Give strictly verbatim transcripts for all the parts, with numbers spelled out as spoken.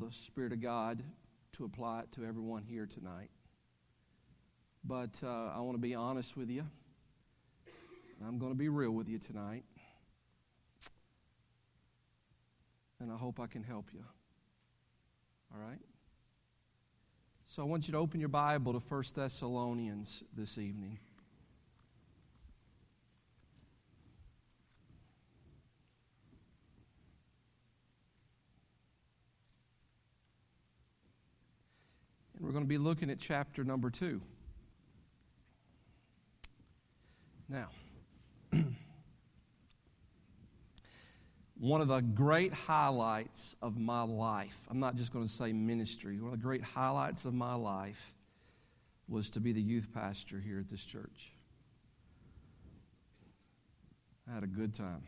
allow the Spirit of God to apply it to everyone here tonight. But uh, I want to be honest with you. I'm going to be real with you tonight. And I hope I can help you. All right? So I want you to open your Bible to First Thessalonians this evening. And we're going to be looking at chapter number two. Now, one of the great highlights of my life, I'm not just going to say ministry, one of the great highlights of my life was to be the youth pastor here at this church. I had a good time.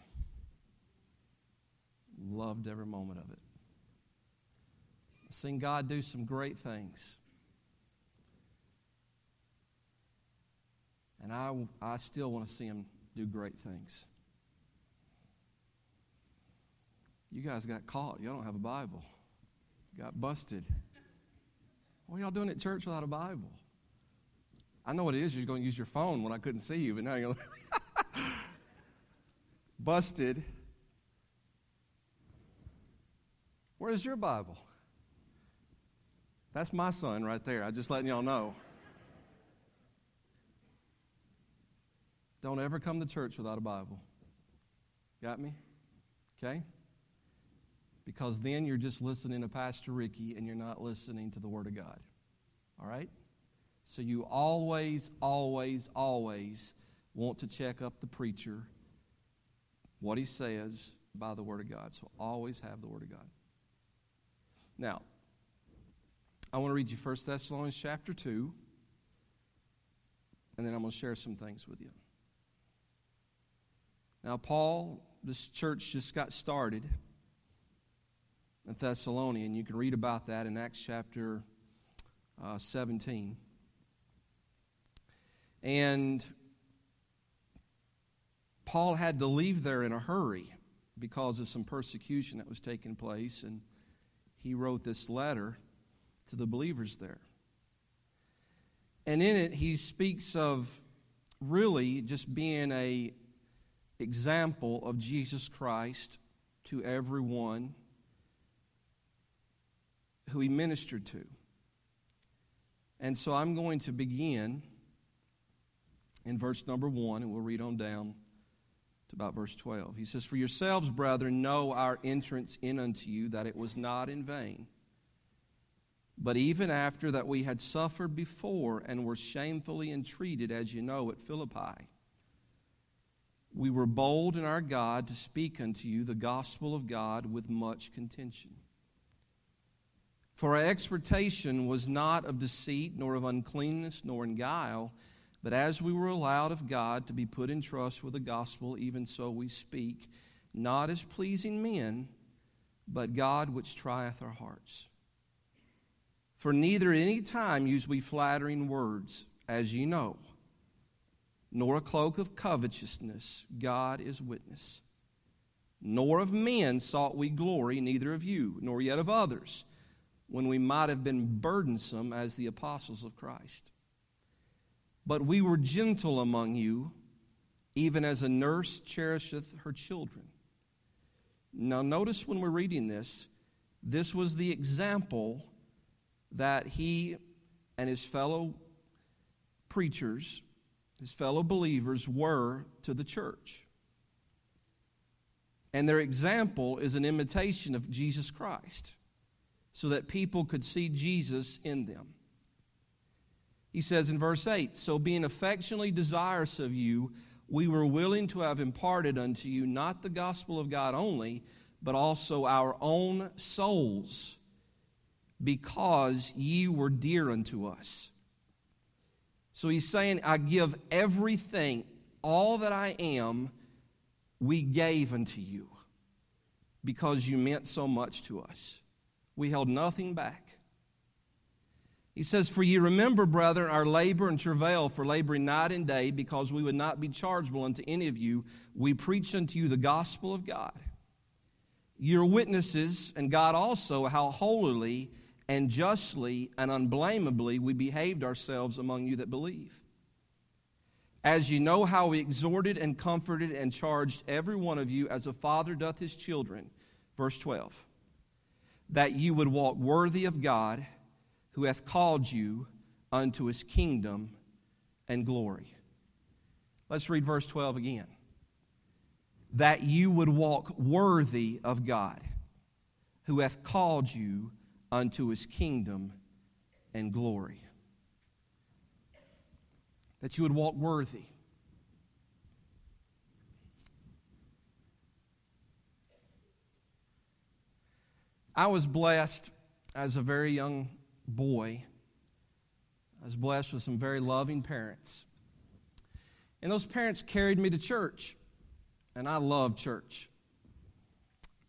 Loved every moment of it. I've seen God do some great things. And I, I still want to see Him do great things. You guys got caught. Y'all don't have a Bible. Got busted. What are y'all doing at church without a Bible? I know what it is. You're going to use your phone when I couldn't see you, but now you're like, busted. Where's your Bible? That's my son right there. I'm just letting y'all know. Don't ever come to church without a Bible. Got me? Okay? Because then you're just listening to Pastor Ricky and you're not listening to the Word of God. All right? So you always, always, always want to check up the preacher, what he says, by the Word of God. So always have the Word of God. Now, I want to read you First Thessalonians chapter two, and then I'm going to share some things with you. Now, Paul, this church just got started in Thessalonians. You can read about that in Acts chapter uh, seventeen. And Paul had to leave there in a hurry because of some persecution that was taking place, and he wrote this letter to the believers there. And in it, he speaks of really just being a example of Jesus Christ to everyone who he ministered to. And so I'm going to begin in verse number one, and we'll read on down to about verse twelve. He says, "For yourselves, brethren, know our entrance in unto you, that it was not in vain. But even after that we had suffered before and were shamefully entreated, as you know, at Philippi, we were bold in our God to speak unto you the gospel of God with much contention. For our exhortation was not of deceit, nor of uncleanness, nor in guile, but as we were allowed of God to be put in trust with the gospel, even so we speak, not as pleasing men, but God which trieth our hearts. For neither at any time use we flattering words, as ye know, nor a cloak of covetousness, God is witness. Nor of men sought we glory, neither of you, nor yet of others, when we might have been burdensome as the apostles of Christ. But we were gentle among you, even as a nurse cherisheth her children." Now notice when we're reading this, this was the example that he and his fellow preachers, his fellow believers, were to the church. And their example is an imitation of Jesus Christ, so that people could see Jesus in them. He says in verse eight, "So being affectionately desirous of you, we were willing to have imparted unto you not the gospel of God only, but also our own souls, because ye were dear unto us." So he's saying, I give everything, all that I am, we gave unto you because you meant so much to us. We held nothing back. He says, "For ye remember, brethren, our labor and travail, for laboring night and day, because we would not be chargeable unto any of you. We preach unto you the gospel of God. You're witnesses, and God also, how holily and justly and unblameably we behaved ourselves among you that believe. As you know how we exhorted and comforted and charged every one of you as a father doth his children, verse twelve, that you would walk worthy of God who hath called you unto his kingdom and glory. Let's read verse twelve again. That you would walk worthy of God who hath called you unto his kingdom and glory. That you would walk worthy. I was blessed as a very young boy. I was blessed with some very loving parents. And those parents carried me to church. And I loved church.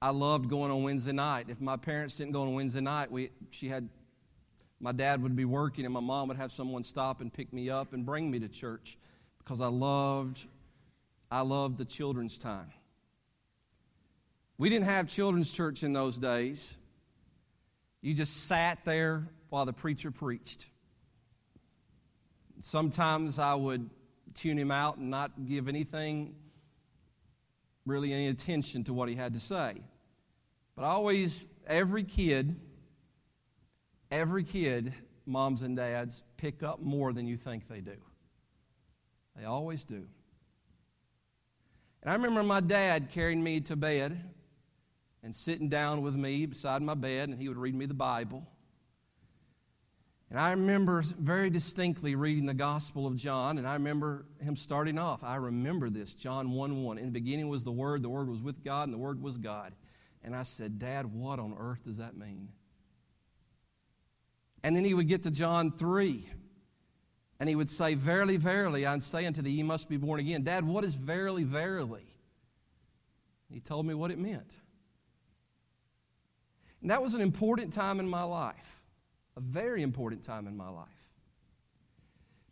I loved going on Wednesday night. If my parents didn't go on Wednesday night, we she had my dad would be working and my mom would have someone stop and pick me up and bring me to church because I loved, I loved the children's time. We didn't have children's church in those days. You just sat there while the preacher preached. Sometimes I would tune him out and not give anything, really any attention to what he had to say. But I always, every kid, every kid, moms and dads, pick up more than you think they do. They always do. And I remember my dad carrying me to bed and sitting down with me beside my bed, and he would read me the Bible. And I remember very distinctly reading the Gospel of John, and I remember him starting off. I remember this, John one one. In the beginning was the Word, the Word was with God, and the Word was God. And I said, Dad, what on earth does that mean? And then he would get to John three, and he would say, Verily, verily, I say unto thee, ye must be born again. Dad, what is verily, verily? He told me what it meant. And that was an important time in my life. A very important time in my life.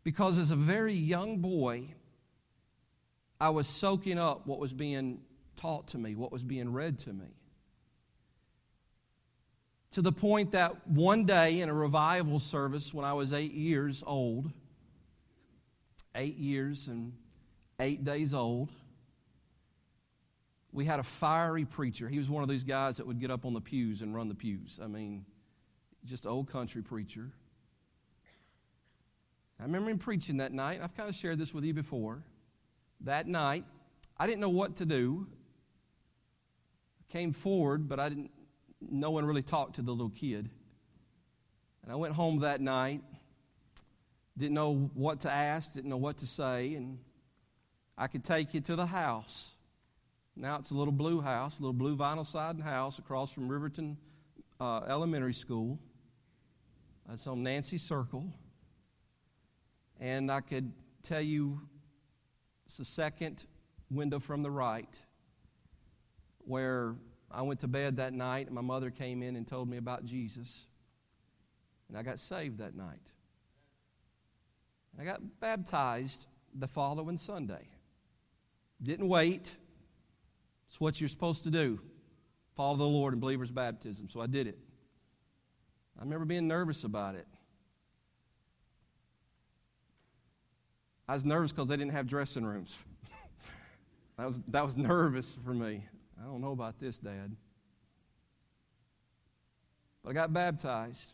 Because as a very young boy, I was soaking up what was being taught to me, what was being read to me. To the point that one day in a revival service when I was eight years old, eight years and eight days old, we had a fiery preacher. He was one of these guys that would get up on the pews and run the pews. I mean, just an old country preacher. I remember him preaching that night. I've kind of shared this with you before. That night, I didn't know what to do. I came forward, but I didn't. No one really talked to the little kid. And I went home that night. Didn't know what to ask. Didn't know what to say. And I could take you to the house. Now it's a little blue house, a little blue vinyl siding house across from Riverton uh, Elementary School. That's on Nancy Circle. And I could tell you it's the second window from the right where I went to bed that night and my mother came in and told me about Jesus. And I got saved that night. And I got baptized the following Sunday. Didn't wait. It's what you're supposed to do. Follow the Lord in believer's baptism. So I did it. I remember being nervous about it. I was nervous because they didn't have dressing rooms. That was, that was nervous for me. I don't know about this, Dad. But I got baptized.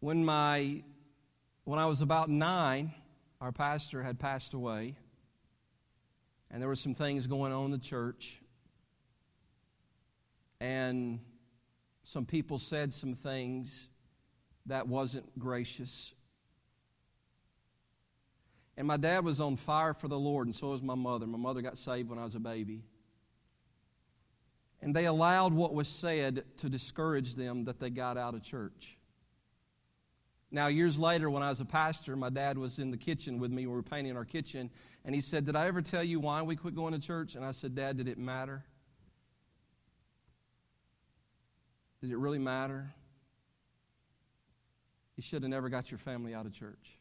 When my, when I was about nine, our pastor had passed away. And there were some things going on in the church. And some people said some things that wasn't gracious. And my dad was on fire for the Lord, and so was my mother. My mother got saved when I was a baby. And they allowed what was said to discourage them that they got out of church. Now, years later, when I was a pastor, my dad was in the kitchen with me. We were painting our kitchen. And he said, Did I ever tell you why we quit going to church? And I said, Dad, did it matter? Did it really matter? You should have never got your family out of church.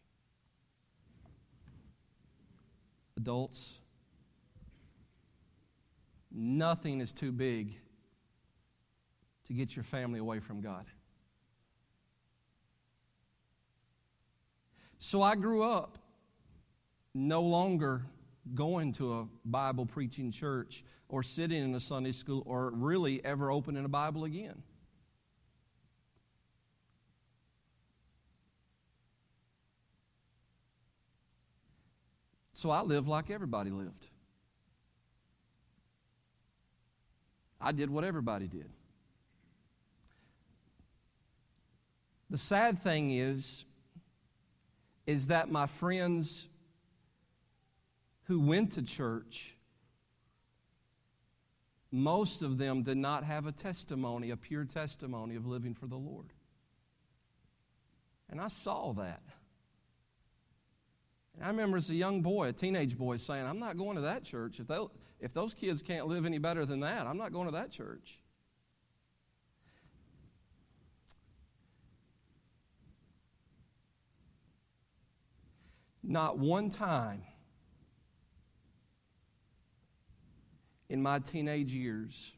Adults, Nothing is too big to get your family away from God. So I grew up no longer going to a Bible preaching church or sitting in a Sunday school or really ever opening a Bible again. So I lived like everybody lived. I did what everybody did. The sad thing is, is that my friends who went to church, most of them did not have a testimony, a pure testimony of living for the Lord. And I saw that. And I remember as a young boy, a teenage boy, saying, I'm not going to that church. If, they, if those kids can't live any better than that, I'm not going to that church. Not one time in my teenage years,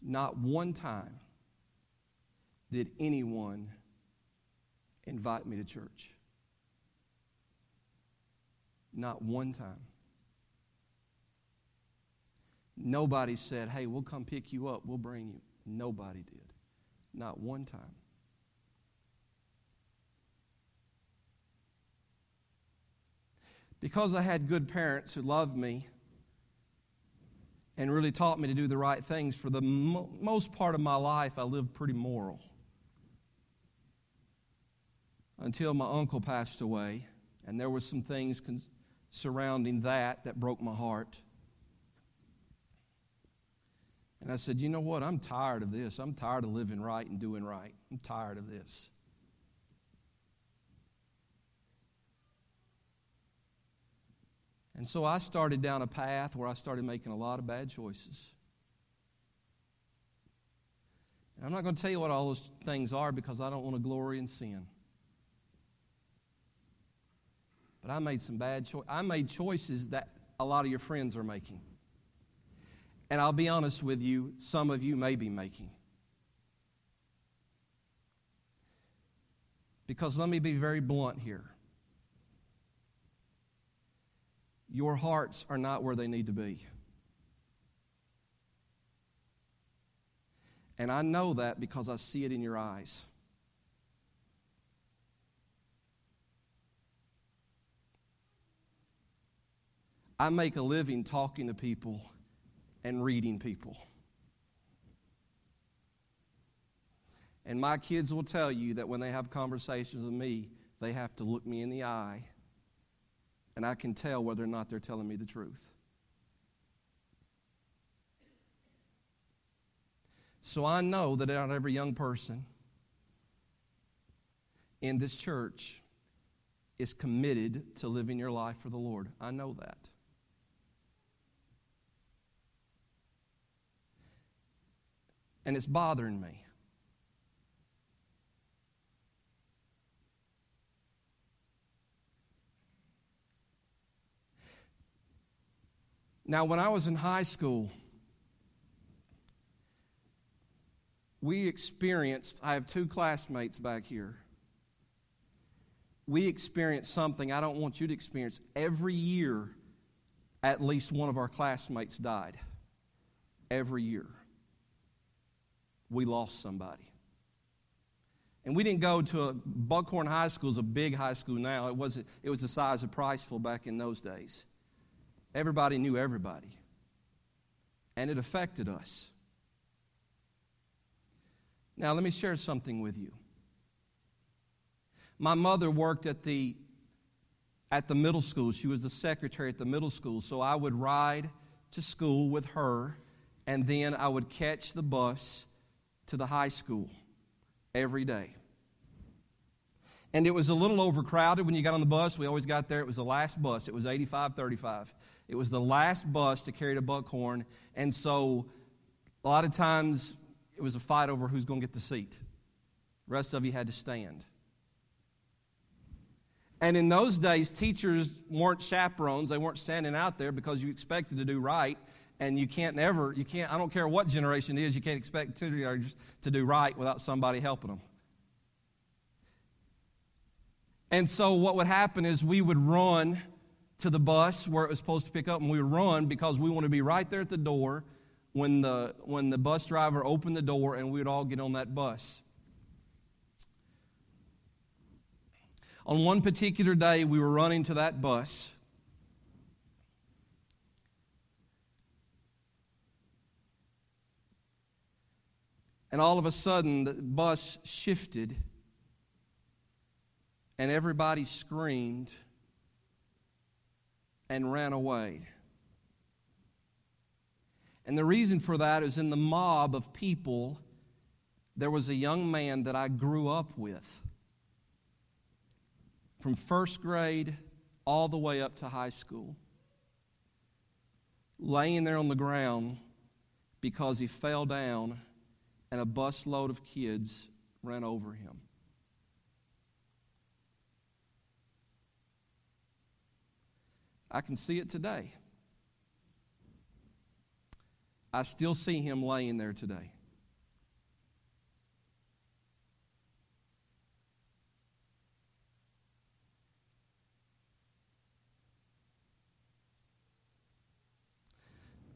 not one time did anyone invite me to church. Not one time. Nobody said, hey, we'll come pick you up, we'll bring you. Nobody did. Not one time. Because I had good parents who loved me and really taught me to do the right things, for the mo- most part of my life, I lived pretty moral. Until my uncle passed away, and there were some things con- surrounding that that broke my heart. And I said, you know what? I'm tired of this. I'm tired of living right and doing right. I'm tired of this. And so I started down a path where I started making a lot of bad choices. And I'm not going to tell you what all those things are because I don't want to glory in sin. But I made some bad choices. I made choices that a lot of your friends are making. And I'll be honest with you, some of you may be making. Because let me be very blunt here. Your hearts are not where they need to be. And I know that because I see it in your eyes. I make a living talking to people and reading people. And my kids will tell you that when they have conversations with me, they have to look me in the eye. And I can tell whether or not they're telling me the truth. So I know that not every young person in this church is committed to living your life for the Lord. I know that. And it's bothering me. Now, when I was in high school, we experienced, I have two classmates back here. We experienced something I don't want you to experience. Every year, at least one of our classmates died. Every year. We lost somebody. And we didn't go to a, Buckhorn High School is a big high school now. It wasn't, it was the size of Priceville back in those days. Everybody knew everybody. And it affected us. Now, let me share something with you. My mother worked at the, at the middle school. She was the secretary at the middle school. So I would ride to school with her, and then I would catch the bus to the high school every day. And it was a little overcrowded when you got on the bus. We always got there. It was the last bus. It was eighty-five thirty-five. It was the last bus to carry to Buckhorn. And so a lot of times it was a fight over who's going to get the seat. The rest of you had to stand. And in those days, teachers weren't chaperones. They weren't standing out there because you expected to do right. and you can't ever, you can't, I don't care what generation it is, you can't expect teenagers to do right without somebody helping them. And so what would happen is we would run to the bus where it was supposed to pick up, and we would run because we want to be right there at the door when the when the bus driver opened the door, and we would all get on that bus. On one particular day, we were running to that bus, and all of a sudden, the bus shifted, and everybody screamed and ran away. And the reason for that is, in the mob of people, there was a young man that I grew up with, from first grade all the way up to high school, laying there on the ground because he fell down and a busload of kids ran over him. I can see it today. I still see him laying there today.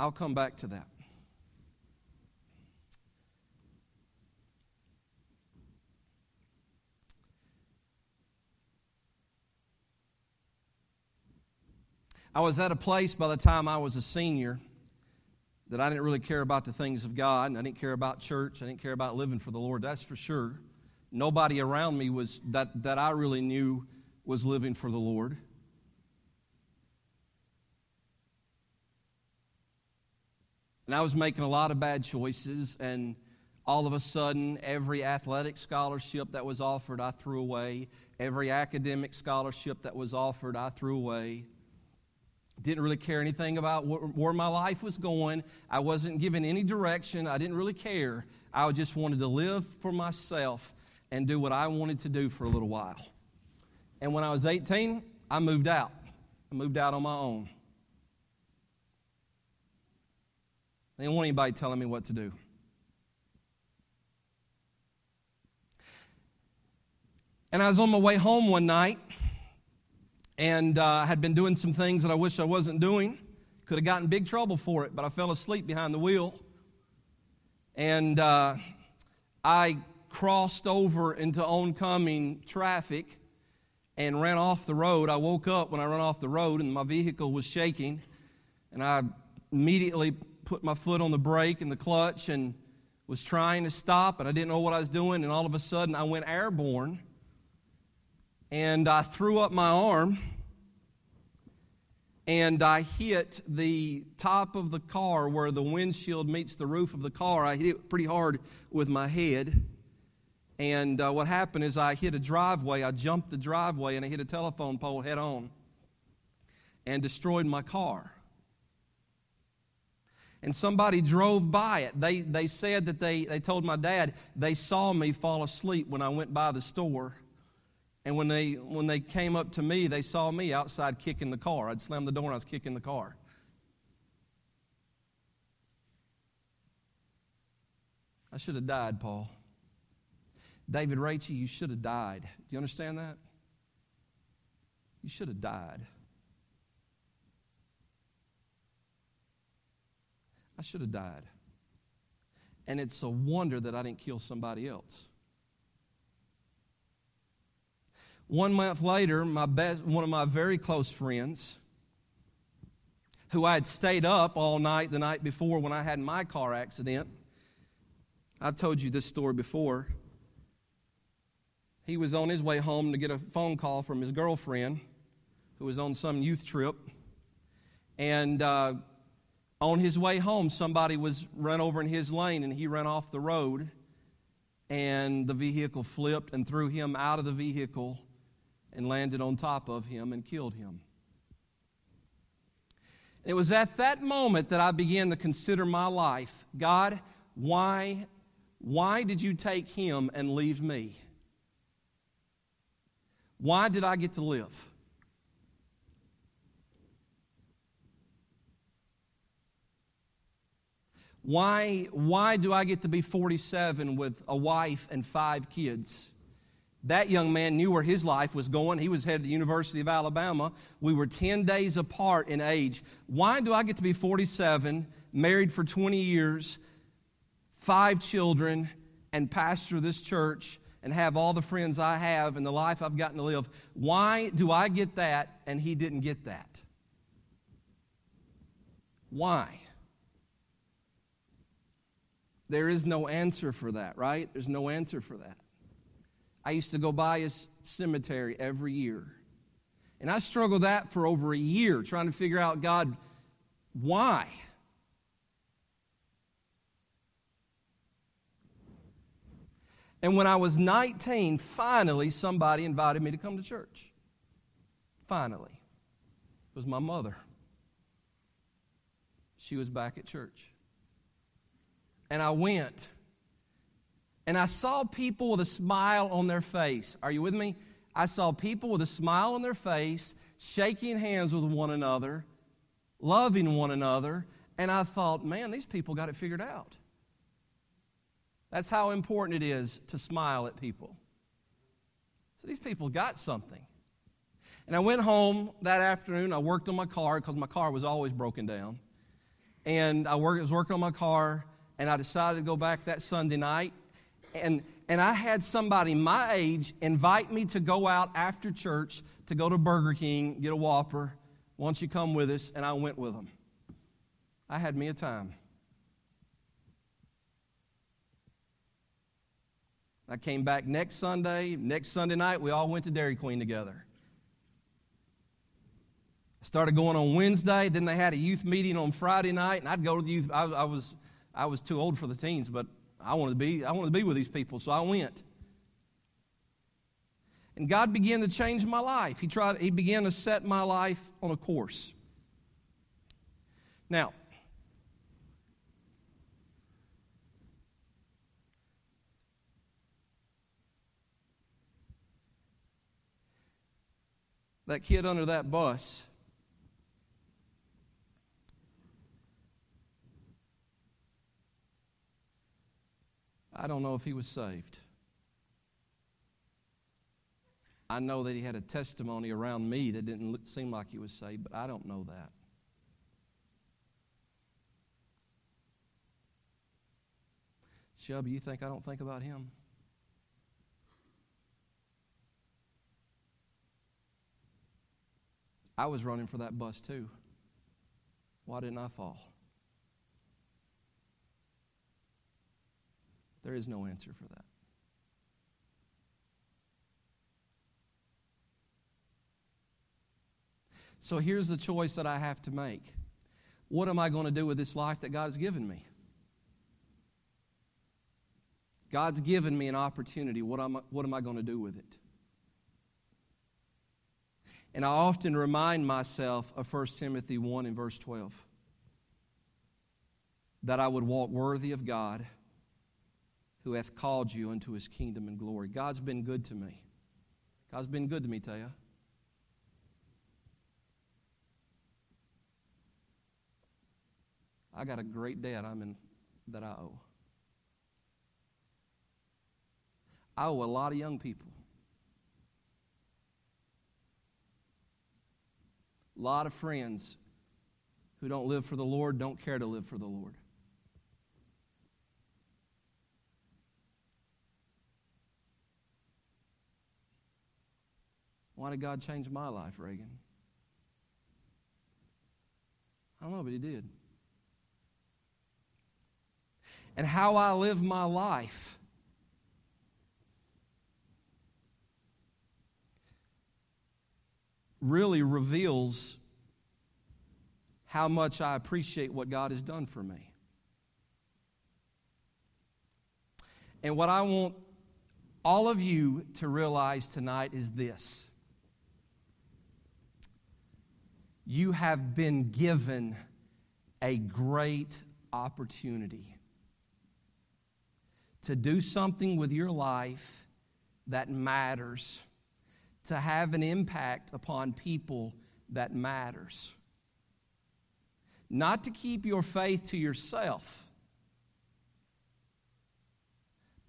I'll come back to that. I was at a place by the time I was a senior that I didn't really care about the things of God, and I didn't care about church. I didn't care about living for the Lord, that's for sure. Nobody around me was that, that I really knew was living for the Lord. And I was making a lot of bad choices, and all of a sudden, every athletic scholarship that was offered, I threw away. Every academic scholarship that was offered, I threw away. Didn't really care anything about where my life was going. I wasn't given any direction. I didn't really care. I just wanted to live for myself and do what I wanted to do for a little while. And when I was eighteen, I moved out. I moved out on my own. I didn't want anybody telling me what to do. And I was on my way home one night, and I uh, had been doing some things that I wish I wasn't doing. Could have gotten in big trouble for it, but I fell asleep behind the wheel. And uh, I crossed over into oncoming traffic and ran off the road. I woke up when I ran off the road, and my vehicle was shaking, and I immediately put my foot on the brake and the clutch and was trying to stop, and I didn't know what I was doing, and all of a sudden I went airborne, and I threw up my arm, and I hit the top of the car where the windshield meets the roof of the car. I hit it pretty hard with my head, and uh, what happened is I hit a driveway. I jumped the driveway, and I hit a telephone pole head on and destroyed my car. And somebody drove by it. They they said that they, they told my dad they saw me fall asleep when I went by the store. And when they when they came up to me, they saw me outside kicking the car. I'd slammed the door and I was kicking the car. I should have died, Paul. David Rachey, you should have died. Do you understand that? You should have died. I should have died. And it's a wonder that I didn't kill somebody else. One month later, my best, one of my very close friends, who I had stayed up all night the night before when I had my car accident, I've told you this story before. He was on his way home to get a phone call from his girlfriend, who was on some youth trip, and uh, on his way home, somebody was run over in his lane, and he ran off the road, and the vehicle flipped and threw him out of the vehicle and landed on top of him and killed him. It was at that moment that I began to consider my life. God, why, why did you take him and leave me? Why did I get to live? Why, why do I get to be forty-seven with a wife and five kids? That young man knew where his life was going. He was headed to the University of Alabama. We were ten days apart in age. Why do I get to be forty-seven, married for twenty years, five children, and pastor this church, and have all the friends I have and the life I've gotten to live? Why do I get that and he didn't get that? Why? There is no answer for that, right? There's no answer for that. I used to go by his cemetery every year. And I struggled that for over a year, trying to figure out, God, why? And when I was nineteen, finally somebody invited me to come to church. Finally. It was my mother. She was back at church. And I went. And I saw people with a smile on their face. Are you with me? I saw people with a smile on their face, shaking hands with one another, loving one another, and I thought, man, these people got it figured out. That's how important it is to smile at people. So these people got something. And I went home that afternoon. I worked on my car because my car was always broken down. And I was working on my car, and I decided to go back that Sunday night. And and I had somebody my age invite me to go out after church to go to Burger King, get a Whopper. Won't you come with us? And I went with them. I had me a time. I came back next Sunday. Next Sunday night, we all went to Dairy Queen together. I started going on Wednesday. Then they had a youth meeting on Friday night, and I'd go to the youth. I, I was I was too old for the teens, but I wanted to be, I wanted to be with these people, so I went. And God began to change my life. He tried, He began to set my life on a course. Now, that kid under that bus, I don't know if he was saved. I know that he had a testimony around me that didn't look, seem like he was saved, but I don't know that. Shelby, you think I don't think about him? I was running for that bus too. Why didn't I fall? There is no answer for that. So here's the choice that I have to make. What am I going to do with this life that God's given me? God's given me an opportunity. What am I, what am I going to do with it? And I often remind myself of First Timothy one and verse twelve, that I would walk worthy of God, who hath called you unto his kingdom and glory. God's been good to me. God's been good to me, Taya. I got a great debt I'm in that I owe. I owe a lot of young people. A lot of friends who don't live for the Lord, don't care to live for the Lord. Why did God change my life, Reagan? I don't know, but he did. And how I live my life really reveals how much I appreciate what God has done for me. And what I want all of you to realize tonight is this. You have been given a great opportunity to do something with your life that matters, to have an impact upon people that matters. Not to keep your faith to yourself,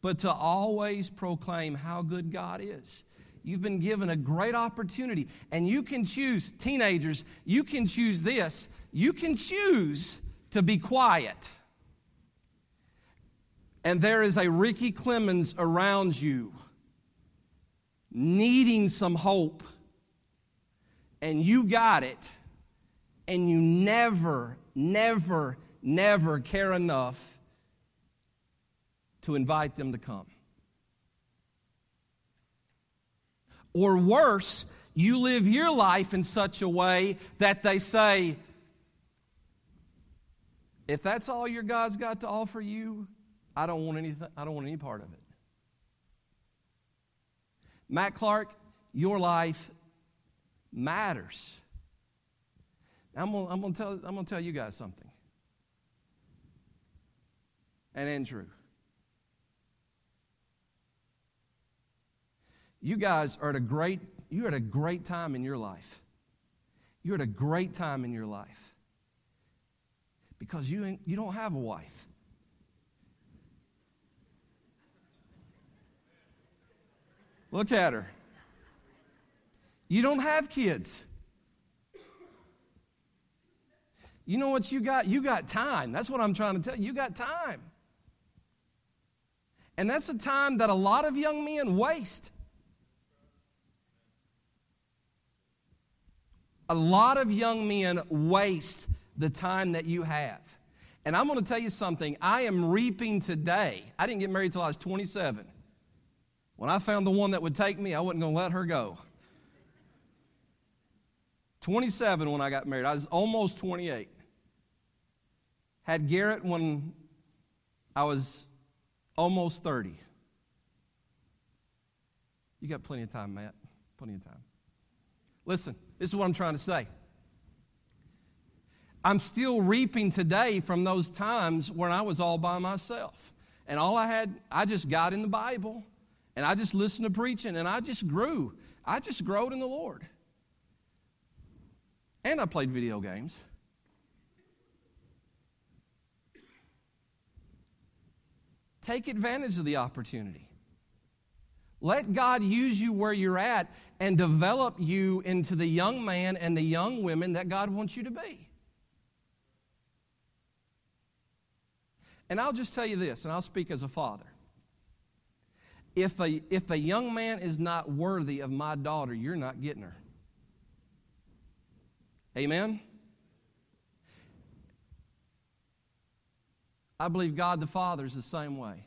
but to always proclaim how good God is. You've been given a great opportunity. And you can choose, teenagers, you can choose this. You can choose to be quiet. And there is a Ricky Clemens around you needing some hope. And you got it. And you never, never, never care enough to invite them to come. Or worse, you live your life in such a way that they say, if that's all your God's got to offer you, I don't want anything, I don't want any part of it. Matt Clark, your life matters. I'm gonna, I'm gonna tell, I'm gonna tell you guys something. And Andrew, you guys are at a great, you're at a great time in your life. You're at a great time in your life. Because you, you don't have a wife. Look at her. You don't have kids. You know what you got? You got time. That's what I'm trying to tell you. You got time. And that's a time that a lot of young men waste. A lot of young men waste the time that you have. And I'm going to tell you something. I am reaping today. I didn't get married until I was twenty-seven. When I found the one that would take me, I wasn't going to let her go. twenty-seven when I got married. I was almost twenty-eight. Had Garrett when I was almost thirty. You got plenty of time, Matt. Plenty of time. Listen. This is what I'm trying to say. I'm still reaping today from those times when I was all by myself. And all I had, I just got in the Bible, and I just listened to preaching, and I just grew. I just growed in the Lord. And I played video games. Take advantage of the opportunity. Let God use you where you're at and develop you into the young man and the young women that God wants you to be. And I'll just tell you this, and I'll speak as a father. If a, if a young man is not worthy of my daughter, you're not getting her. Amen? I believe God the Father is the same way.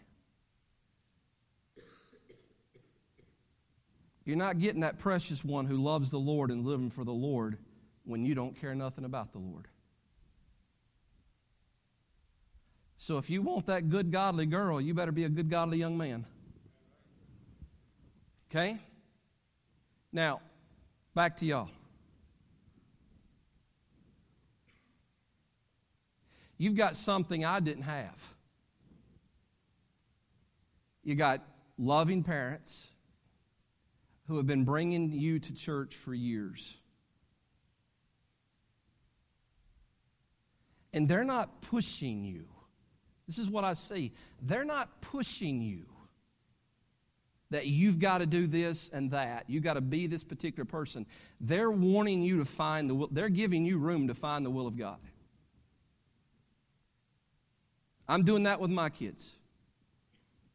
You're not getting that precious one who loves the Lord and living for the Lord when you don't care nothing about the Lord. So if you want that good godly girl, you better be a good godly young man. Okay? Now, back to y'all. You've got something I didn't have. You got loving parents who have been bringing you to church for years. And they're not pushing you. This is what I see. They're not pushing you that you've got to do this and that. You've got to be this particular person. They're wanting you to find the will. They're giving you room to find the will of God. I'm doing that with my kids.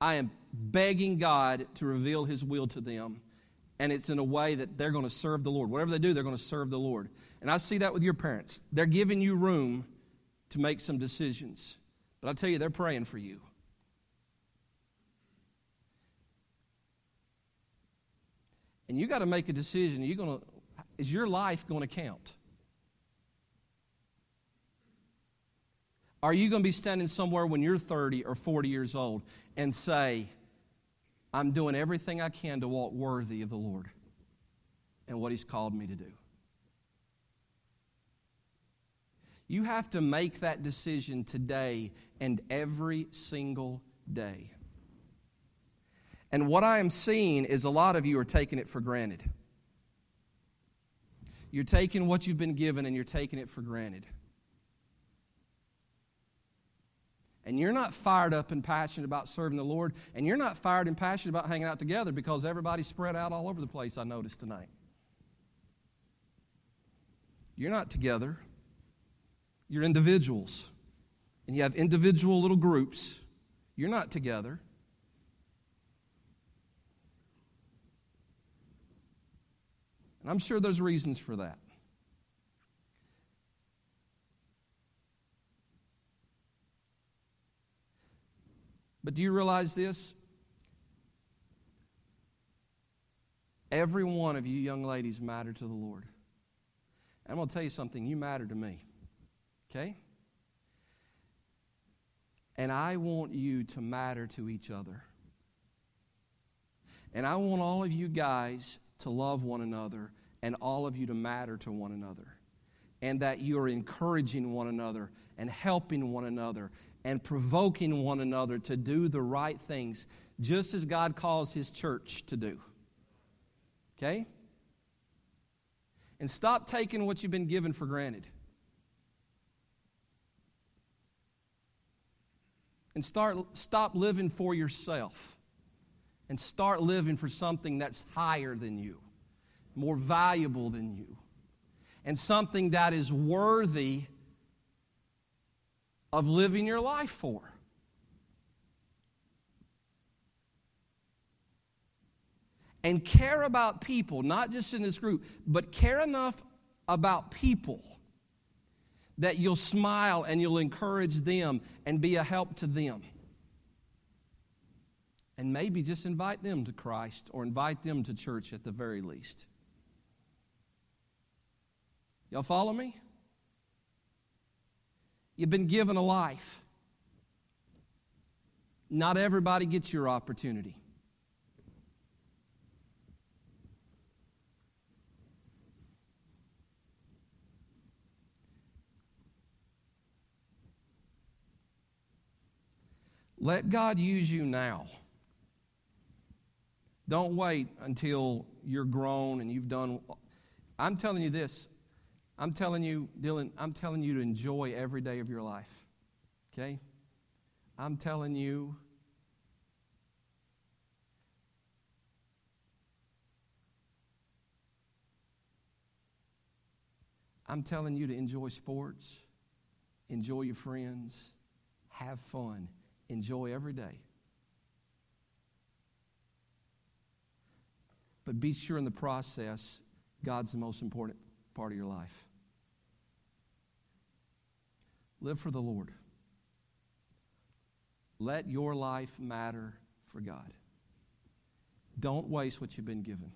I am begging God to reveal His will to them. And it's in a way that they're going to serve the Lord. Whatever they do, they're going to serve the Lord. And I see that with your parents. They're giving you room to make some decisions. But I tell you, they're praying for you. And you got to make a decision. You're going to, is your life going to count? Are you going to be standing somewhere when you're thirty or forty years old and say, I'm doing everything I can to walk worthy of the Lord and what He's called me to do? You have to make that decision today and every single day. And what I am seeing is a lot of you are taking it for granted. You're taking what you've been given and you're taking it for granted. and you're not fired up and passionate about serving the Lord, and you're not fired and passionate about hanging out together because everybody's spread out all over the place, I noticed tonight. You're not together. You're individuals. And you have individual little groups. You're not together. And I'm sure there's reasons for that. But do you realize this? Every one of you young ladies matter to the Lord. And I'm going to tell you something. You matter to me. Okay? And I want you to matter to each other. And I want all of you guys to love one another and all of you to matter to one another. And that you are encouraging one another and helping one another and provoking one another to do the right things, just as God calls His church to do. Okay? And stop taking what you've been given for granted. And start, stop living for yourself. And start living for something that's higher than you, more valuable than you, and something that is worthy of living your life for. And care about people, not just in this group, but care enough about people that you'll smile and you'll encourage them and be a help to them. And maybe just invite them to Christ or invite them to church at the very least. Y'all follow me? You've been given a life. Not everybody gets your opportunity. Let God use you now. Don't wait until you're grown and you've done. I'm telling you this. I'm telling you, Dylan, I'm telling you to enjoy every day of your life, okay? I'm telling you I'm telling you to enjoy sports, enjoy your friends, have fun, enjoy every day. But be sure in the process, God's the most important part of your life. Live for the Lord. Let your life matter for God. Don't waste what you've been given.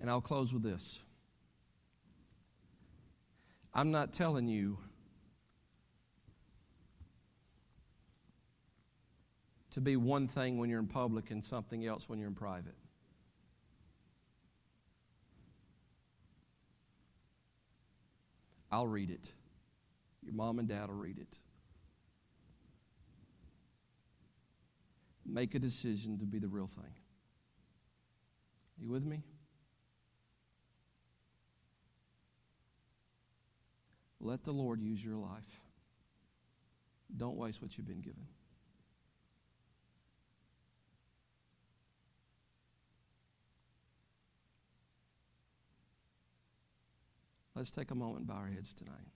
And I'll close with this. I'm not telling you to be one thing when you're in public and something else when you're in private. I'll read it. Your mom and dad will read it. Make a decision to be the real thing. You with me? Let the Lord use your life. Don't waste what you've been given. Let's take a moment and bow our heads tonight.